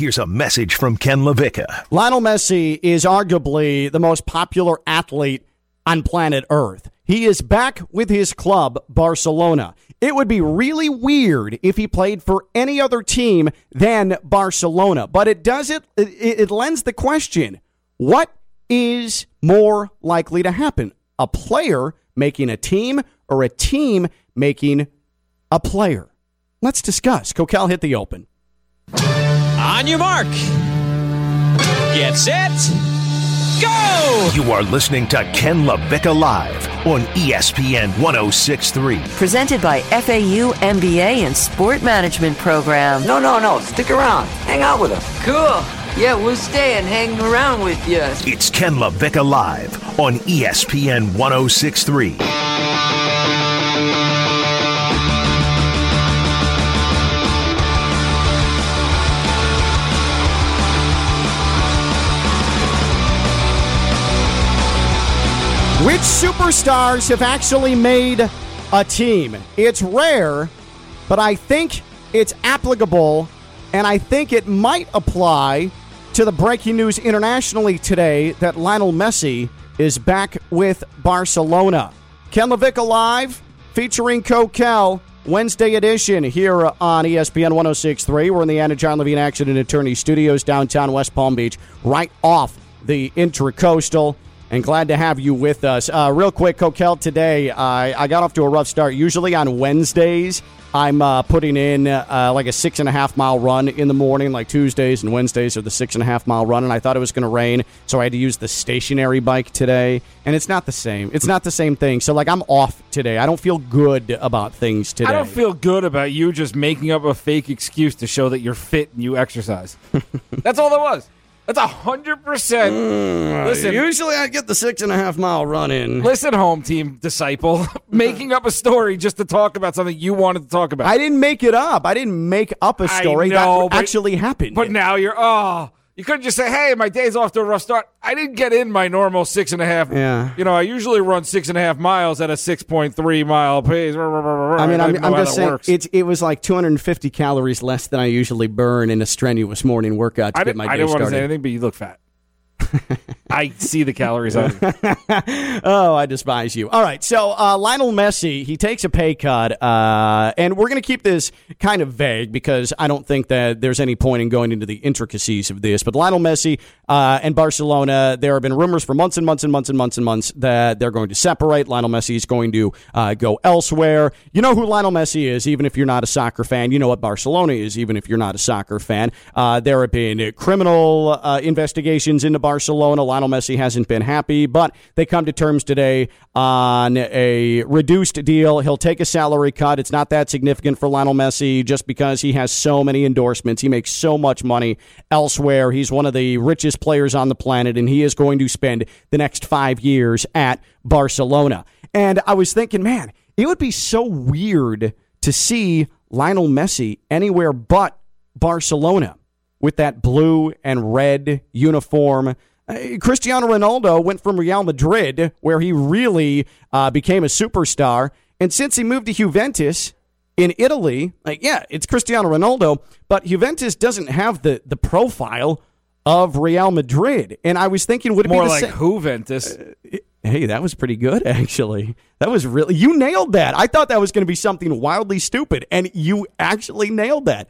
Here's a message from Ken LaVicka. Lionel Messi is arguably the most popular athlete on planet Earth. He is back with his club, Barcelona. It would be really weird if he played for any other team than Barcelona. But it lends the question, what is more likely to happen? A player making a team or a team making a player? Let's discuss. Kokell, hit the open. On your mark. Get set. Go! You are listening to Ken LaVicka Live on ESPN 106.3. Presented by FAU MBA and Sport Management Program. No. Stick around. Hang out with us. Cool. Yeah, we'll stay and hang around with you. It's Ken LaVicka Live on ESPN 106.3. Which superstars have actually made a team? It's rare, but I think it's applicable, and I think it might apply to the breaking news internationally today that Lionel Messi is back with Barcelona. Ken LaVicka Live featuring Kokell, Wednesday edition here on ESPN 106.3. We're in the Anna John Levine Accident Attorney Studios, downtown West Palm Beach, right off the Intracoastal. And glad to have you with us. Real quick, Kokell, today I got off to a rough start. Usually on Wednesdays, I'm putting in like a 6.5 mile run in the morning. Like Tuesdays and Wednesdays are the 6.5 mile run. And I thought it was going to rain, so I had to use the stationary bike today. And it's not the same. It's not the same thing. So, like, I'm off today. I don't feel good about things today. I don't feel good about you just making up a fake excuse to show that you're fit and you exercise. That's all that was. That's 100%. Listen, usually I get the 6.5 mile run in. Listen, home team disciple, making up a story just to talk about something you wanted to talk about. I didn't make it up. I didn't make up a story. That actually happened. But now you couldn't just say, hey, my day's off to a rough start. I didn't get in my normal 6.5. Yeah. You know, I usually run 6.5 miles at a 6.3 mile pace. I mean, I'm just saying it was like 250 calories less than I usually burn in a strenuous morning workout to get my day started. I didn't want to say anything, but you look fat. I see the calories on you. Oh, I despise you. All right, so Lionel Messi, he takes a pay cut, and we're going to keep this kind of vague because I don't think that there's any point in going into the intricacies of this, but Lionel Messi and Barcelona, there have been rumors for months that they're going to separate. Lionel Messi is going to go elsewhere. You know who Lionel Messi is, even if you're not a soccer fan. You know what Barcelona is, even if you're not a soccer fan. There have been criminal investigations into Barcelona. Lionel Messi hasn't been happy, but they come to terms today on a reduced deal. He'll take a salary cut. It's not that significant for Lionel Messi just because he has so many endorsements. He makes so much money elsewhere. He's one of the richest players on the planet, and he is going to spend the next 5 years at Barcelona. And I was thinking, man, it would be so weird to see Lionel Messi anywhere but Barcelona with that blue and red uniform. Cristiano Ronaldo went from Real Madrid, where he really became a superstar, and since he moved to Juventus in Italy, it's Cristiano Ronaldo, but Juventus doesn't have the profile of Real Madrid, and I was thinking, would it more be more like Juventus? Hey, that was pretty good, actually. That was really... You nailed that. I thought that was going to be something wildly stupid, and you actually nailed that.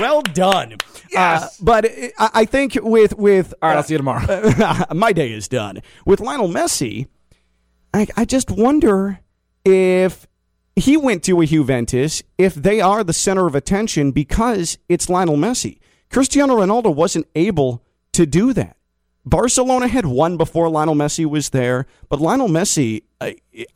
Well done. Yes. But I think with all right, I'll see you tomorrow. My day is done. With Lionel Messi, I just wonder if he went to a Juventus, if they are the center of attention because it's Lionel Messi. Cristiano Ronaldo wasn't able to do that. Barcelona had won before Lionel Messi was there, but Lionel Messi,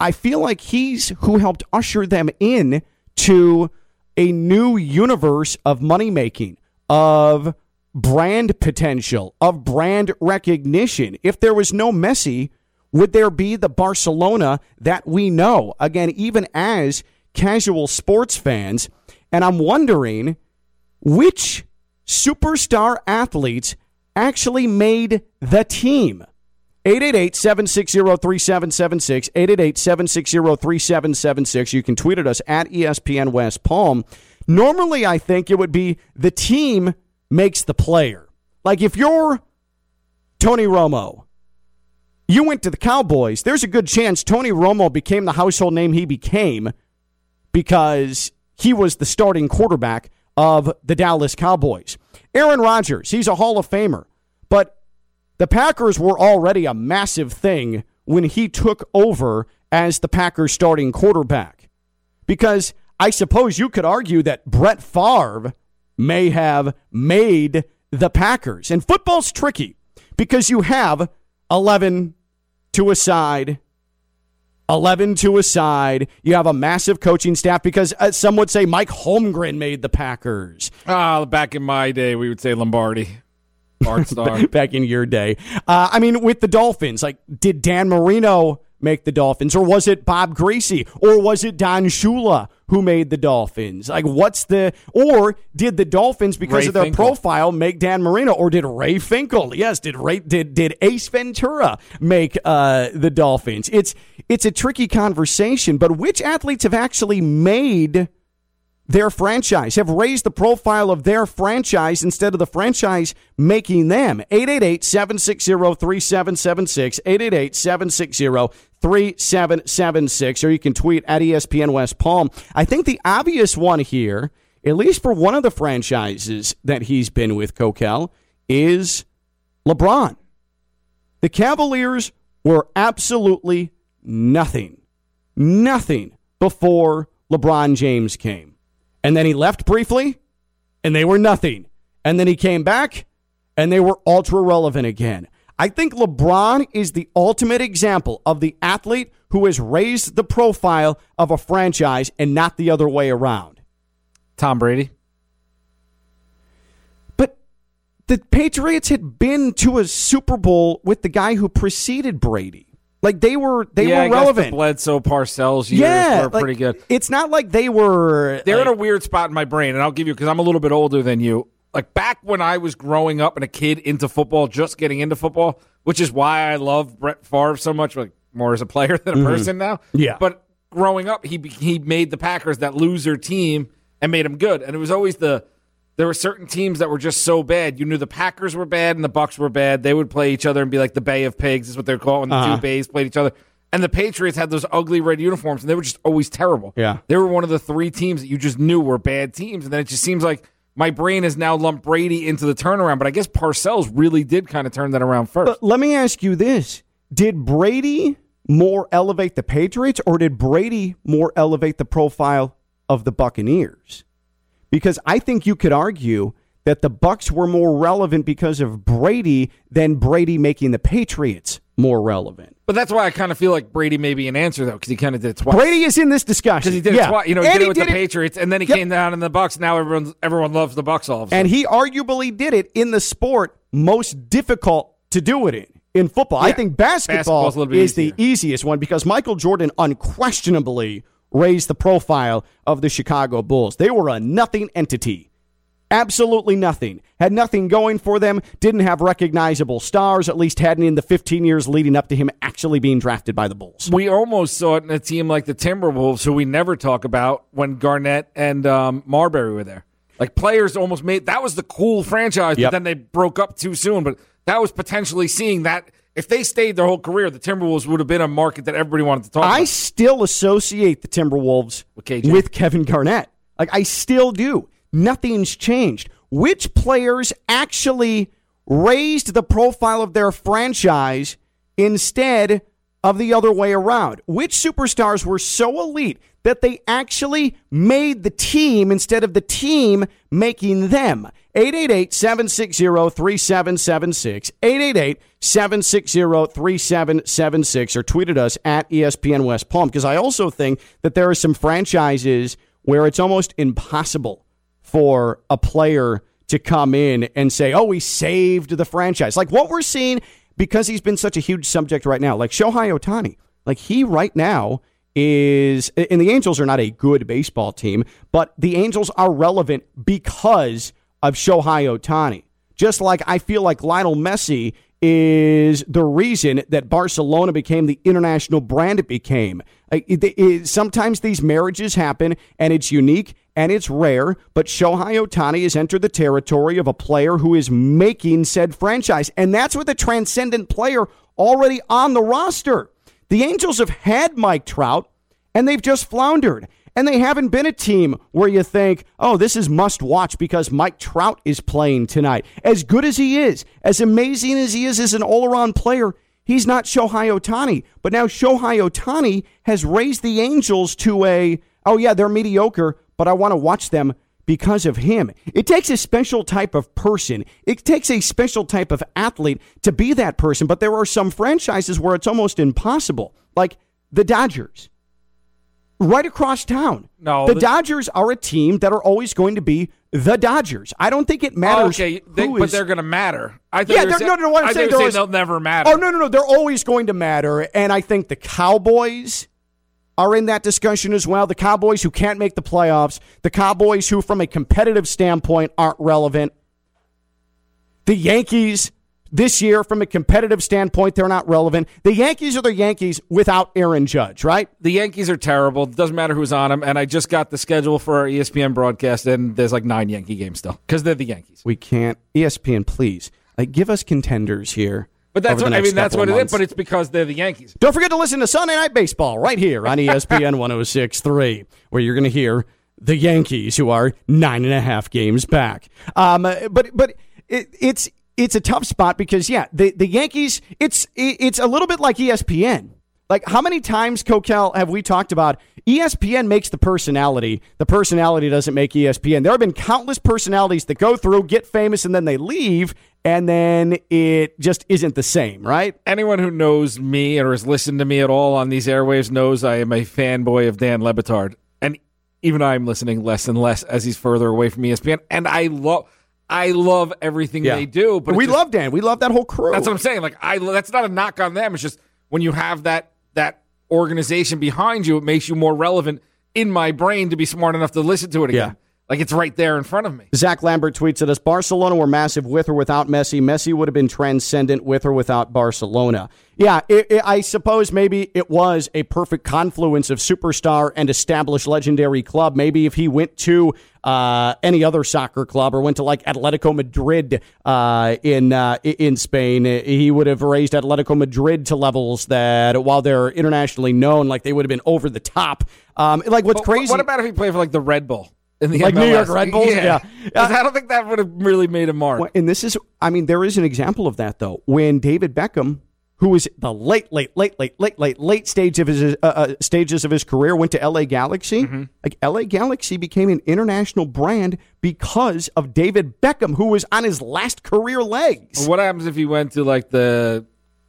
I feel like he's who helped usher them in to a new universe of money-making, of brand potential, of brand recognition. If there was no Messi, would there be the Barcelona that we know? Again, even as casual sports fans. And I'm wondering which superstar athletes actually made the team. 888-760-3776, 888-760-3776. You can tweet at us at ESPN West Palm. Normally, I think it would be the team makes the player. Like if you're Tony Romo, you went to the Cowboys, there's a good chance Tony Romo became the household name he became because he was the starting quarterback of the Dallas Cowboys. Aaron Rodgers, he's a Hall of Famer, but the Packers were already a massive thing when he took over as the Packers starting quarterback. Because I suppose you could argue that Brett Favre may have made the Packers. And football's tricky because you have 11 to a side. You have a massive coaching staff because some would say Mike Holmgren made the Packers. Back in my day, we would say Lombardi. Art star. Back in your day. I mean, with the Dolphins, like, did Dan Marino make the Dolphins? Or was it Bob Greasy? Or was it Don Shula who made the Dolphins? Like, what's the... Or did the Dolphins, because Ray of their Finkel. Profile, make Dan Marino? Or did Ray Finkel? Yes, did Ace Ventura make the Dolphins? It's a tricky conversation, but which athletes have actually made their franchise, have raised the profile of their franchise instead of the franchise making them? 888-760-3776, 888-760-3776, or you can tweet at ESPN West Palm. I think the obvious one here, at least for one of the franchises that he's been with, Kokell, is LeBron. The Cavaliers were absolutely nothing before LeBron James came. And then he left briefly, and they were nothing. And then he came back, and they were ultra-relevant again. I think LeBron is the ultimate example of the athlete who has raised the profile of a franchise and not the other way around. Tom Brady. But the Patriots had been to a Super Bowl with the guy who preceded Brady. Like, they were relevant. Yeah, the Bledsoe, Parcells years were pretty good. It's not like they were... They're in a weird spot in my brain, and I'll give you, because I'm a little bit older than you. Like, back when I was growing up and a kid into football, just getting into football, which is why I love Brett Favre so much, like, more as a player than a person now. Yeah. But growing up, he made the Packers that loser team and made them good. And it was always there were certain teams that were just so bad. You knew the Packers were bad and the Bucs were bad. They would play each other and be like the Bay of Pigs is what they're called. And the two Bays played each other. And the Patriots had those ugly red uniforms, and they were just always terrible. Yeah. They were one of the three teams that you just knew were bad teams. And then it just seems like my brain has now lumped Brady into the turnaround. But I guess Parcells really did kind of turn that around first. But let me ask you this. Did Brady more elevate the Patriots, or did Brady more elevate the profile of the Buccaneers? Because I think you could argue that the Bucs were more relevant because of Brady than Brady making the Patriots more relevant. But that's why I kind of feel like Brady may be an answer, though, because he kind of did it twice. Brady is in this discussion. Because he did it twice. You know, he did it with the Patriots, and then he came down in the Bucs. Now everyone loves the Bucs all of a sudden. And he arguably did it in the sport most difficult to do it in football. Yeah. I think basketball is the easiest one because Michael Jordan unquestionably raised the profile of the Chicago Bulls. They were a nothing entity. Absolutely nothing. Had nothing going for them. Didn't have recognizable stars, at least hadn't in the 15 years leading up to him actually being drafted by the Bulls. We almost saw it in a team like the Timberwolves, who we never talk about, when Garnett and Marbury were there. Like, players almost made... That was the cool franchise, but then they broke up too soon. But that was potentially seeing that... If they stayed their whole career, the Timberwolves would have been a market that everybody wanted to talk about. I still associate the Timberwolves with Kevin Garnett. Like, I still do. Nothing's changed. Which players actually raised the profile of their franchise instead of the other way around? Which superstars were so elite that they actually made the team instead of the team making them? 888-760-3776, 888-760-3776, or tweeted us at ESPN West Palm, because I also think that there are some franchises where it's almost impossible for a player to come in and say, oh, we saved the franchise. Like what we're seeing, because he's been such a huge subject right now, like Shohei Ohtani, like he right now is, and the Angels are not a good baseball team, but the Angels are relevant because of Shohei Ohtani. Just like I feel like Lionel Messi is the reason that Barcelona became the international brand it became. Sometimes these marriages happen, and it's unique and it's rare, but Shohei Ohtani has entered the territory of a player who is making said franchise, and that's with a transcendent player already on the roster. The Angels have had Mike Trout, and they've just floundered. And they haven't been a team where you think, oh, this is must-watch because Mike Trout is playing tonight. As good as he is, as amazing as he is as an all-around player, he's not Shohei Ohtani. But now Shohei Ohtani has raised the Angels to a, oh, yeah, they're mediocre, but I want to watch them because of him. It takes a special type of person. It takes a special type of athlete to be that person. But there are some franchises where it's almost impossible, like the Dodgers. Right across town. No, the Dodgers are a team that are always going to be the Dodgers. I don't think it matters. Okay, but they're going to matter. I think they'll never matter. Oh, no. They're always going to matter. And I think the Cowboys are in that discussion as well. The Cowboys who can't make the playoffs. The Cowboys who, from a competitive standpoint, aren't relevant. The Yankees this year, from a competitive standpoint, they're not relevant. The Yankees are the Yankees without Aaron Judge, right? The Yankees are terrible. It doesn't matter who's on them. And I just got the schedule for our ESPN broadcast, and there's like 9 Yankee games still because they're the Yankees. We can't. ESPN, please, like, give us contenders here. But that's what it is. But it's because they're the Yankees. Don't forget to listen to Sunday Night Baseball right here on ESPN 106.3, where you're going to hear the Yankees, who are 9.5 games back. It's a tough spot because, yeah, the Yankees, it's a little bit like ESPN. Like, how many times, Kokell, have we talked about ESPN makes the personality. The personality doesn't make ESPN. There have been countless personalities that go through, get famous, and then they leave, and then it just isn't the same, right? Anyone who knows me or has listened to me at all on these airwaves knows I am a fanboy of Dan Le Batard. And even I'm listening less and less as he's further away from ESPN. And I love everything they do. But we love Dan. We love that whole crew. That's what I'm saying. Like, that's not a knock on them. It's just when you have that organization behind you, it makes you more relevant in my brain to be smart enough to listen to it again. Yeah. Like, it's right there in front of me. Zach Lambert tweets at us, Barcelona were massive with or without Messi. Messi would have been transcendent with or without Barcelona. Yeah, I suppose maybe it was a perfect confluence of superstar and established legendary club. Maybe if he went to any other soccer club or went to, like, Atletico Madrid in Spain, he would have raised Atletico Madrid to levels that, while they're internationally known, like, they would have been over the top. What's crazy... What about if he played for, like, the Red Bull? Like MLS. New York Red Bulls? Yeah. I don't think that would have really made a mark. Well, and there is an example of that, though. When David Beckham, who was the late stage of his stages of his career, went to LA Galaxy, like, LA Galaxy became an international brand because of David Beckham, who was on his last career legs. What happens if he went to, like, the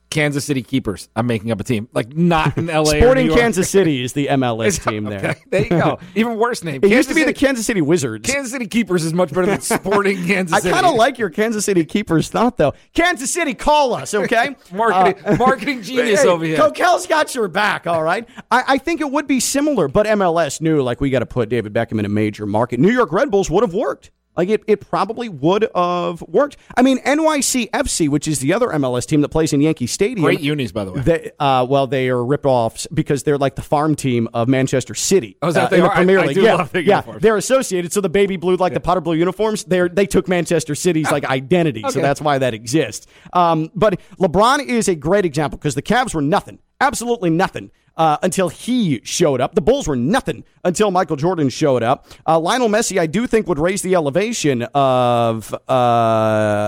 Kansas City Keepers? I'm making up a team. Like, not in LA. Sporting Kansas City is the MLS team there. Okay. There you go. Even worse name. It used to be the Kansas City Wizards. Kansas City Keepers is much better than Sporting Kansas City. I kind of like your Kansas City Keepers thought, though. Kansas City, call us, okay? Marketing genius over here. Kokell's got your back, all right? I think it would be similar, but MLS knew, like, we got to put David Beckham in a major market. New York Red Bulls would have worked. Like, it probably would have worked. I mean, NYCFC, which is the other MLS team that plays in Yankee Stadium. Great unis, by the way. They are ripoffs because they're like the farm team of Manchester City in the Premier League. I do love they're associated. So the baby blue, like the powder blue uniforms, they took Manchester City's like identity. Okay. So that's why that exists. But LeBron is a great example because the Cavs were nothing, absolutely nothing. Until he showed up. The Bulls were nothing until Michael Jordan showed up. Lionel Messi, I do think, would raise the elevation of a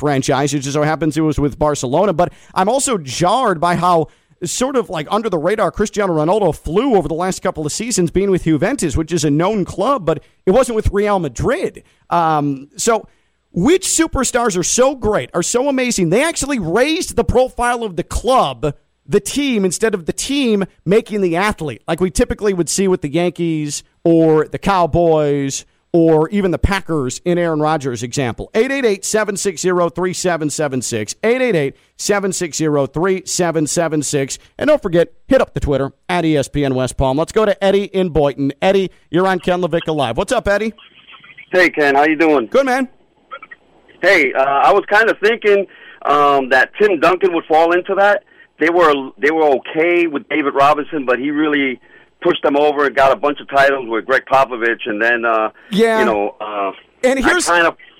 franchise. It just so happens it was with Barcelona. But I'm also jarred by how sort of like under the radar Cristiano Ronaldo flew over the last couple of seasons being with Juventus, which is a known club, but it wasn't with Real Madrid. Which superstars are so great, are so amazing, they actually raised the profile of the club, the team, instead of the team making the athlete, like we typically would see with the Yankees or the Cowboys or even the Packers in Aaron Rodgers' example. 888-760-3776, 888-760-3776. And don't forget, hit up the Twitter at ESPN West Palm. Let's go to Eddie in Boynton. Eddie, you're on Ken LaVicka Live. What's up, Eddie? Hey, Ken. How you doing? Good, man. Hey, I was kind of thinking that Tim Duncan would fall into that. They were okay with David Robinson, but he really pushed them over and got a bunch of titles with Greg Popovich, and then and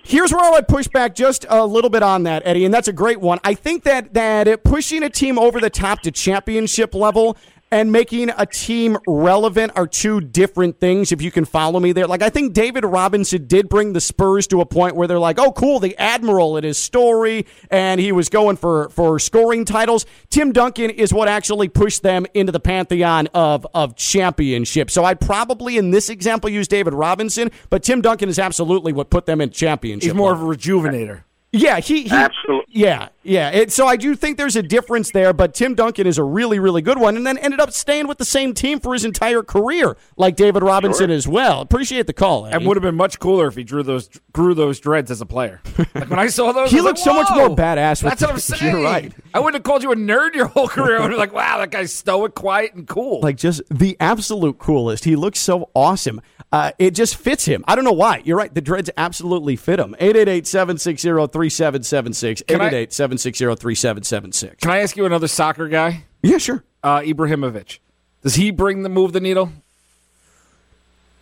here's where I would push back just a little bit on that, Eddie, and that's a great one. I think that pushing a team over the top to championship level and making a team relevant are two different things, if you can follow me there. Like, I think David Robinson did bring the Spurs to a point where they're like, oh, cool, the Admiral in his story, and he was going for scoring titles. Tim Duncan is what actually pushed them into the pantheon of championships. So I'd probably, in this example, use David Robinson, but Tim Duncan is absolutely what put them in championship. He's more of a rejuvenator. Yeah, he absolutely. Yeah. So I do think there's a difference there, but Tim Duncan is a really, really good one, and then ended up staying with the same team for his entire career, like David Robinson as well. Appreciate the call, Eddie. And would have been much cooler if he grew those dreads as a player. Like, when I saw those, he looked so much more badass. That's what I'm saying. You're right. I wouldn't have called you a nerd your whole career. I would have been like, wow, that guy's stoic, quiet, and cool. Like, just the absolute coolest. He looks so awesome. It just fits him. I don't know why. You're right. The dreads absolutely fit him. 888-760-3776. 888-760-3776. Can I ask you another soccer guy? Yeah, sure. Ibrahimovic. Does he bring the move the needle?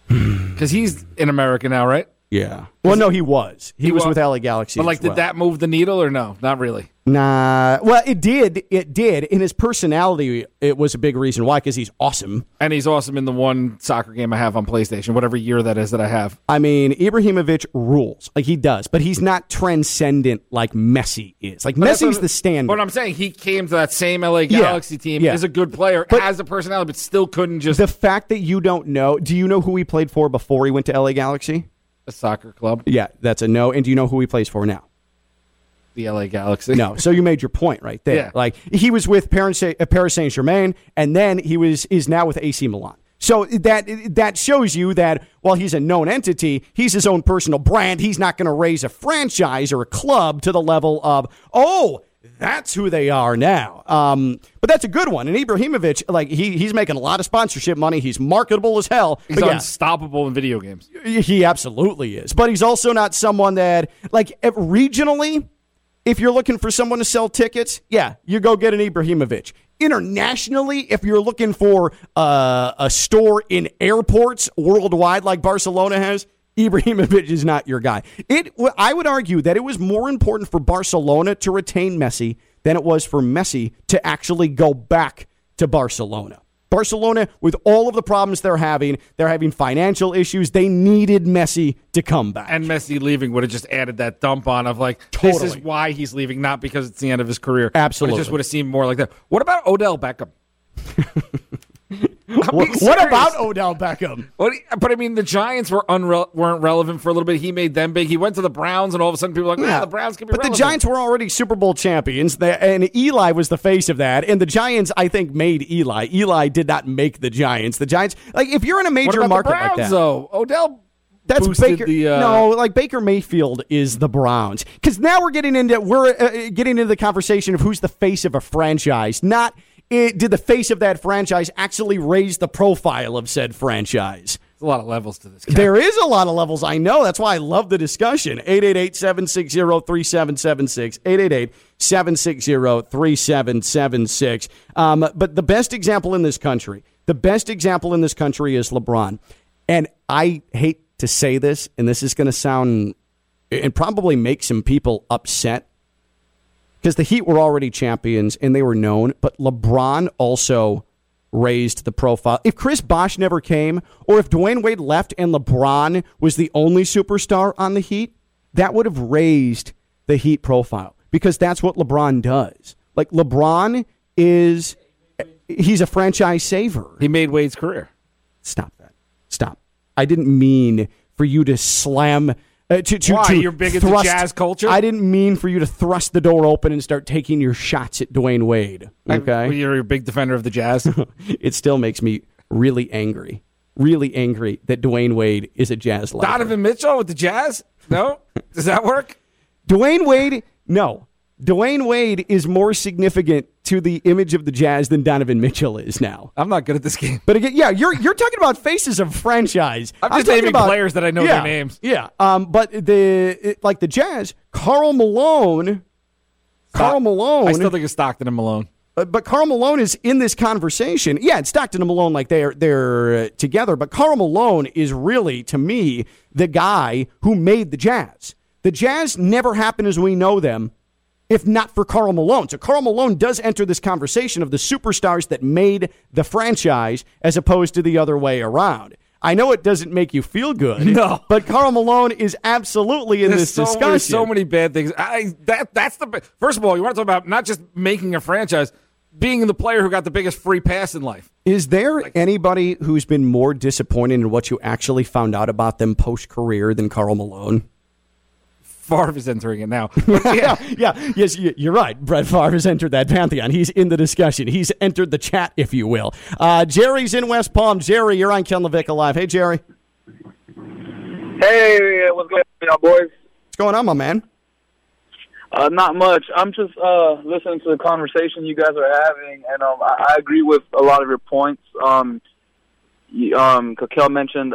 Because he's in America now, right? Yeah. Well, no, he was. He was with LA Galaxy. But, like, did that move the needle or no? Not really. Nah. Well, it did. It did. In his personality, it was a big reason why, because he's awesome. And he's awesome in the one soccer game I have on PlayStation, whatever year that is that I have. I mean, Ibrahimovic rules. Like, he does. But he's not transcendent like Messi is. Like, Messi's the standard. But I'm saying he came to that same LA Galaxy team, is a good player, but has a personality, but still couldn't just... The fact that you don't know... Do you know who he played for before he went to LA Galaxy? A soccer club. Yeah, that's a no. And do you know who he plays for now? The LA Galaxy. No, so you made your point right there. Yeah. Like, he was with Paris Saint-Germain, and then is now with AC Milan. So that shows you that while he's a known entity, he's his own personal brand. He's not going to raise a franchise or a club to the level of, that's who they are now. But that's a good one. And Ibrahimovic, like, he's making a lot of sponsorship money. He's marketable as hell. He's unstoppable in video games. He absolutely is. But he's also not someone that, like, regionally, if you're looking for someone to sell tickets, yeah, you go get an Ibrahimovic. Internationally, if you're looking for a store in airports worldwide like Barcelona has, Ibrahimovic is not your guy. I would argue that it was more important for Barcelona to retain Messi than it was for Messi to actually go back to Barcelona. Barcelona, with all of the problems they're having financial issues. They needed Messi to come back. And Messi leaving would have just added that dump on of like, This is why he's leaving, not because it's the end of his career. Absolutely. But it just would have seemed more like that. What about Odell Beckham? What about Odell Beckham? But I mean, the Giants weren't relevant for a little bit. He made them big. He went to the Browns, and all of a sudden people were like, the Browns can be relevant. But the Giants were already Super Bowl champions, and Eli was the face of that. And the Giants, I think, made Eli. Eli did not make the Giants. The Giants, like, if you're in a major market like that. What about the Browns, though? Odell... That's Baker. No, like Baker Mayfield is the Browns, because now we're getting into the conversation of who's the face of a franchise. Not did the face of that franchise actually raise the profile of said franchise. There's a lot of levels to this. There is a lot of levels. I know. That's why I love the discussion. 888-760-3776. 888-760-3776. But the best example in this country, is LeBron, and I hate to say this, and this is going to sound and probably make some people upset, because the Heat were already champions and they were known, but LeBron also raised the profile. If Chris Bosh never came, or if Dwayne Wade left and LeBron was the only superstar on the Heat, that would have raised the Heat profile, because that's what LeBron does. Like, LeBron he's a franchise saver. He made Wade's career. Stop that. Stop. I didn't mean for you to slam... Why? You're big into jazz culture? I didn't mean for you to thrust the door open and start taking your shots at Dwayne Wade. Okay, you're a big defender of the Jazz. It still makes me really angry. Really angry that Dwayne Wade is a Jazz lover. Donovan Mitchell with the Jazz? No? Does that work? Dwayne Wade? No. Dwayne Wade is more significant to the image of the Jazz than Donovan Mitchell is now. I'm not good at this game. But again, yeah, you're talking about faces of franchise. I'm just naming players that I know their names. Yeah, but the Jazz, Karl Malone. I still think it's Stockton and Malone. But Karl Malone is in this conversation. Yeah, it's Stockton and Malone, like they're together. But Karl Malone is really, to me, the guy who made the Jazz. The Jazz never happened as we know them if not for Karl Malone. So Karl Malone does enter this conversation of the superstars that made the franchise as opposed to the other way around. I know it doesn't make you feel good, no. But Karl Malone is absolutely in this discussion. There's so many bad things. First of all, you want to talk about not just making a franchise, being the player who got the biggest free pass in life. Is there anybody who's been more disappointed in what you actually found out about them post-career than Karl Malone? Favre is entering it now. Yes, you're right. Brett Favre has entered that pantheon. He's in the discussion. He's entered the chat, if you will. Jerry's in West Palm. Jerry, you're on Ken LaVicka Live. Hey, Jerry. Hey, what's going on, boys? What's going on, my man? Not much. I'm just listening to the conversation you guys are having, and I agree with a lot of your points. Kokell mentioned,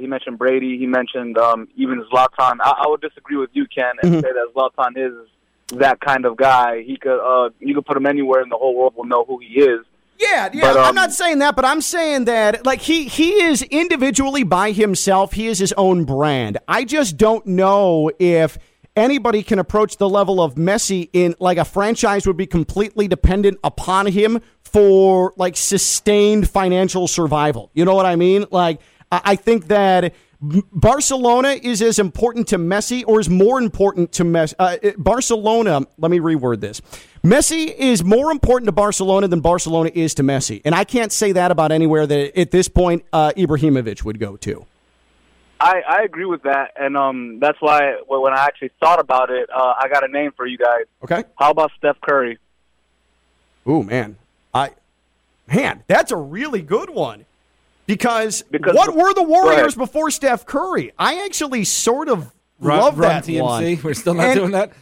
he mentioned Brady. He mentioned even Zlatan. I would disagree with you, Ken, and say that Zlatan is that kind of guy. He could, you could put him anywhere, and the whole world will know who he is. Yeah. But, I'm not saying that, but I'm saying that he is individually by himself. He is his own brand. I just don't know if anybody can approach the level of Messi in a franchise would be completely dependent upon him for sustained financial survival. You know what I mean? I think that Barcelona is as important to Messi or is more important to Messi. Barcelona, let me reword this. Messi is more important to Barcelona than Barcelona is to Messi. And I can't say that about anywhere that at this point Ibrahimovic would go to. I agree with that, and that's why when I actually thought about it, I got a name for you guys. Okay. How about Steph Curry? Ooh, man. That's a really good one. Because what were the Warriors before Steph Curry? I actually sort of love that TMC. One. We're still not doing that.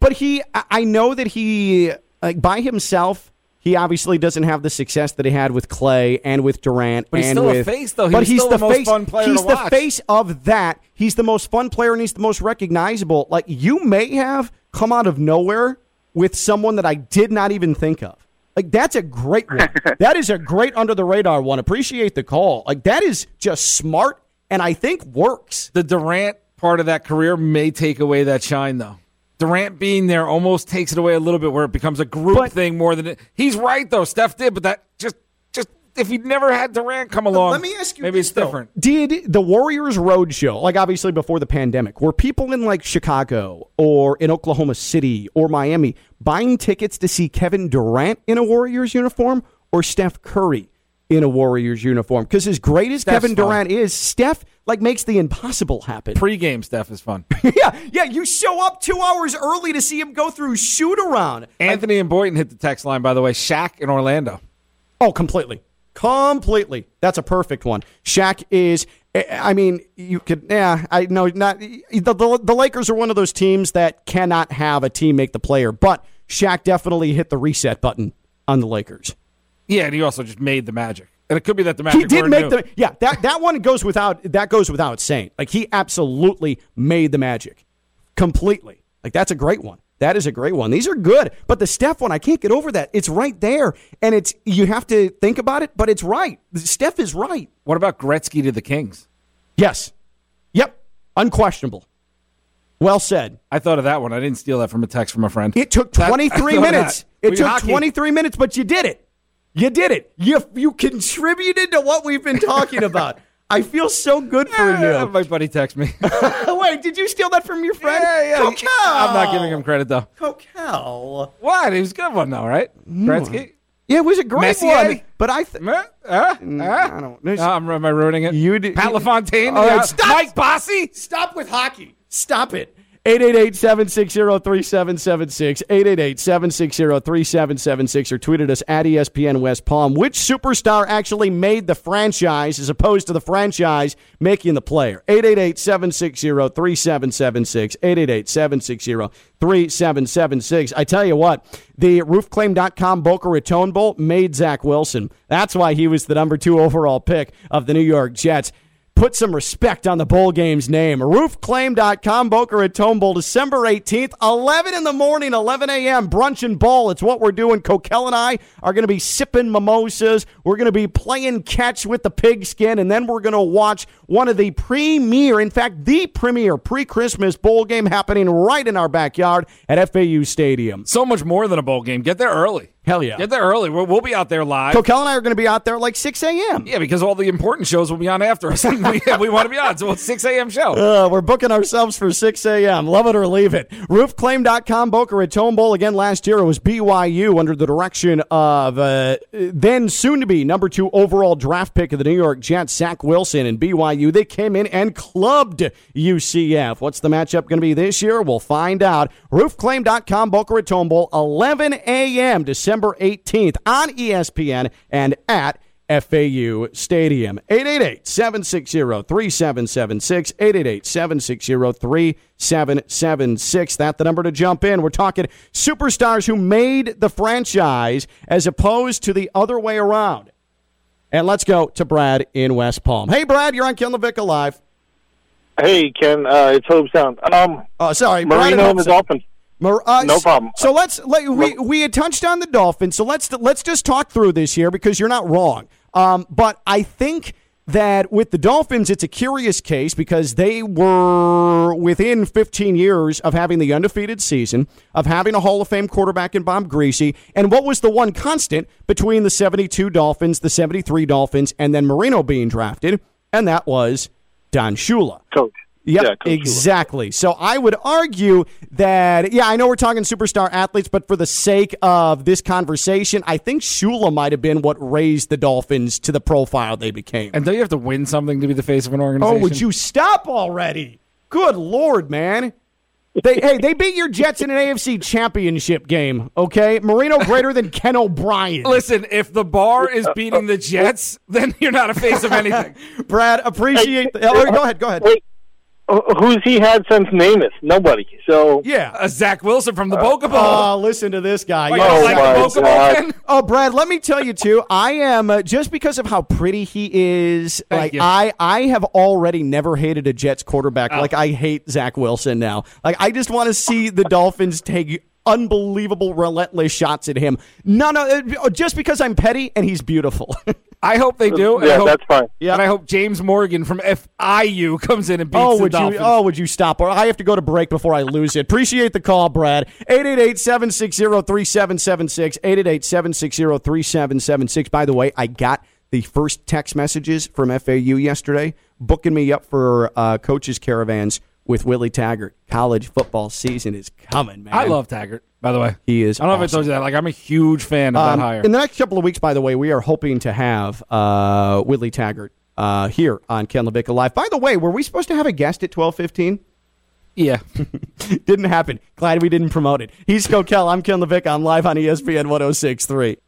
But I know that he, by himself, he obviously doesn't have the success that he had with Clay and with Durant. But he's still a face, though. But he's still the most fun player to watch. He's the face of that. He's the most fun player, and he's the most recognizable. You may have come out of nowhere with someone that I did not even think of. That's a great one. That is a great under-the-radar one. Appreciate the call. That is just smart and I think works. The Durant part of that career may take away that shine, though. Durant being there almost takes it away a little bit where it becomes a group thing more than it. He's right, though. Steph did, but that just if he'd never had Durant come along, let me ask you maybe this, it's different. Did the Warriors Roadshow, obviously before the pandemic, were people in Chicago or in Oklahoma City or Miami buying tickets to see Kevin Durant in a Warriors uniform or Steph Curry in a Warriors uniform? Because as great as Kevin Durant is, Steph makes the impossible happen. Pre-game Steph is fun. yeah. You show up 2 hours early to see him go through shoot-around. Anthony and Boynton hit the text line, by the way. Shaq in Orlando. Oh, completely. That's a perfect one. Shaq is... I mean, you could... Yeah, I know not... The Lakers are one of those teams that cannot have a team make the player, but Shaq definitely hit the reset button on the Lakers. Yeah, and he also just made the magic. And it could be that the magic he did make that one goes without saying. He absolutely made the magic. Completely. That's a great one. That is a great one. These are good. But the Steph one, I can't get over that. It's right there. And you have to think about it, but it's right. Steph is right. What about Gretzky to the Kings? Yes. Yep. Unquestionable. Well said. I thought of that one. I didn't steal that from a text from a friend. It took 23 minutes. It took 23 minutes, but you did it. You did it. You contributed to what we've been talking about. I feel so good for you. My buddy texted me. Wait, did you steal that from your friend? Yeah. Kokell. I'm not giving him credit, though. Kokell. What? It was a good one, though, right? Gretzky? Yeah, it was a great one. But I think... I don't know. Am I ruining it? Pat LaFontaine? Mike Bossy? Stop with hockey. Stop it. 888-760-3776, 888-760-3776, or tweeted us at ESPN West Palm. Which superstar actually made the franchise as opposed to the franchise making the player? 888-760-3776, 888-760-3776. I tell you what, the roofclaim.com Boca Raton Bowl made Zach Wilson. That's why he was the number 2 overall pick of the New York Jets. Put some respect on the bowl game's name. Roofclaim.com, Boca Raton Bowl, December 18th, 11 in the morning, 11 a.m., brunch and bowl. It's what we're doing. Kokell and I are going to be sipping mimosas. We're going to be playing catch with the pigskin, and then we're going to watch one of the premier, in fact, the premier pre-Christmas bowl game happening right in our backyard at FAU Stadium. So much more than a bowl game. Get there early. Hell yeah. Get there early. We'll be out there live. Kokell and I are going to be out there at like 6 a.m. Yeah, because all the important shows will be on after us. we want to be on, so it's 6 a.m. show. We're booking ourselves for 6 a.m. Love it or leave it. Roofclaim.com, Boca Raton Bowl. Again, last year it was BYU under the direction of then soon-to-be number 2 overall draft pick of the New York Jets, Zach Wilson, and BYU. They came in and clubbed UCF. What's the matchup going to be this year? We'll find out. Roofclaim.com, Boca Raton Bowl, 11 a.m. December 18th on ESPN and at FAU Stadium. 888-760-3776, 888-760-3776. That's the number to jump in. We're talking superstars who made the franchise as opposed to the other way around. And let's go to Brad in West Palm. Hey, Brad, you're on Ken LaVicka Live. Hey, Ken, it's Hope Sound. Sorry, Marino and the Dolphins. No problem. So we had touched on the Dolphins, so let's just talk through this here because you're not wrong. But I think that with the Dolphins, it's a curious case because they were within 15 years of having the undefeated season, of having a Hall of Fame quarterback in Bob Greasy, and what was the one constant between the 72 Dolphins, the 73 Dolphins, and then Marino being drafted, and that was Don Shula. Coach. Yep, yeah, exactly. So I would argue that, yeah, I know we're talking superstar athletes, but for the sake of this conversation, I think Shula might have been what raised the Dolphins to the profile they became. And don't you have to win something to be the face of an organization? Oh, would you stop already? Good Lord, man. They beat your Jets in an AFC championship game, okay? Marino greater than Ken O'Brien. Listen, if the bar is beating the Jets, then you're not a face of anything. Brad, appreciate the... Go ahead. Wait. Who's he had since Namath? Nobody. So yeah, Zach Wilson from the Boca Bowl. Listen to this guy. Wait, like Brad, let me tell you too. I am just because of how pretty he is. I have already never hated a Jets quarterback. Like I hate Zach Wilson now. Like I just want to see the Dolphins take unbelievable, relentless shots at him. Just because I'm petty and he's beautiful. I hope they do. Yeah, that's fine. Yeah, and I hope James Morgan from FIU comes in and beats the Dolphins. Would you stop? I have to go to break before I lose it. Appreciate the call, Brad. 888-760-3776, 888-760-3776. By the way, I got the first text messages from FAU yesterday booking me up for coaches' caravans with Willie Taggart. College football season is coming, man. I love Taggart, by the way. He is. I don't know if I told you that. Like, I'm a huge fan of that hire. In the next couple of weeks, by the way, we are hoping to have Willie Taggart here on Ken LaVicka Live. By the way, were we supposed to have a guest at 12:15? Yeah. Didn't happen. Glad we didn't promote it. He's Kokell. I'm Ken LaVicka. I'm live on ESPN 106.3.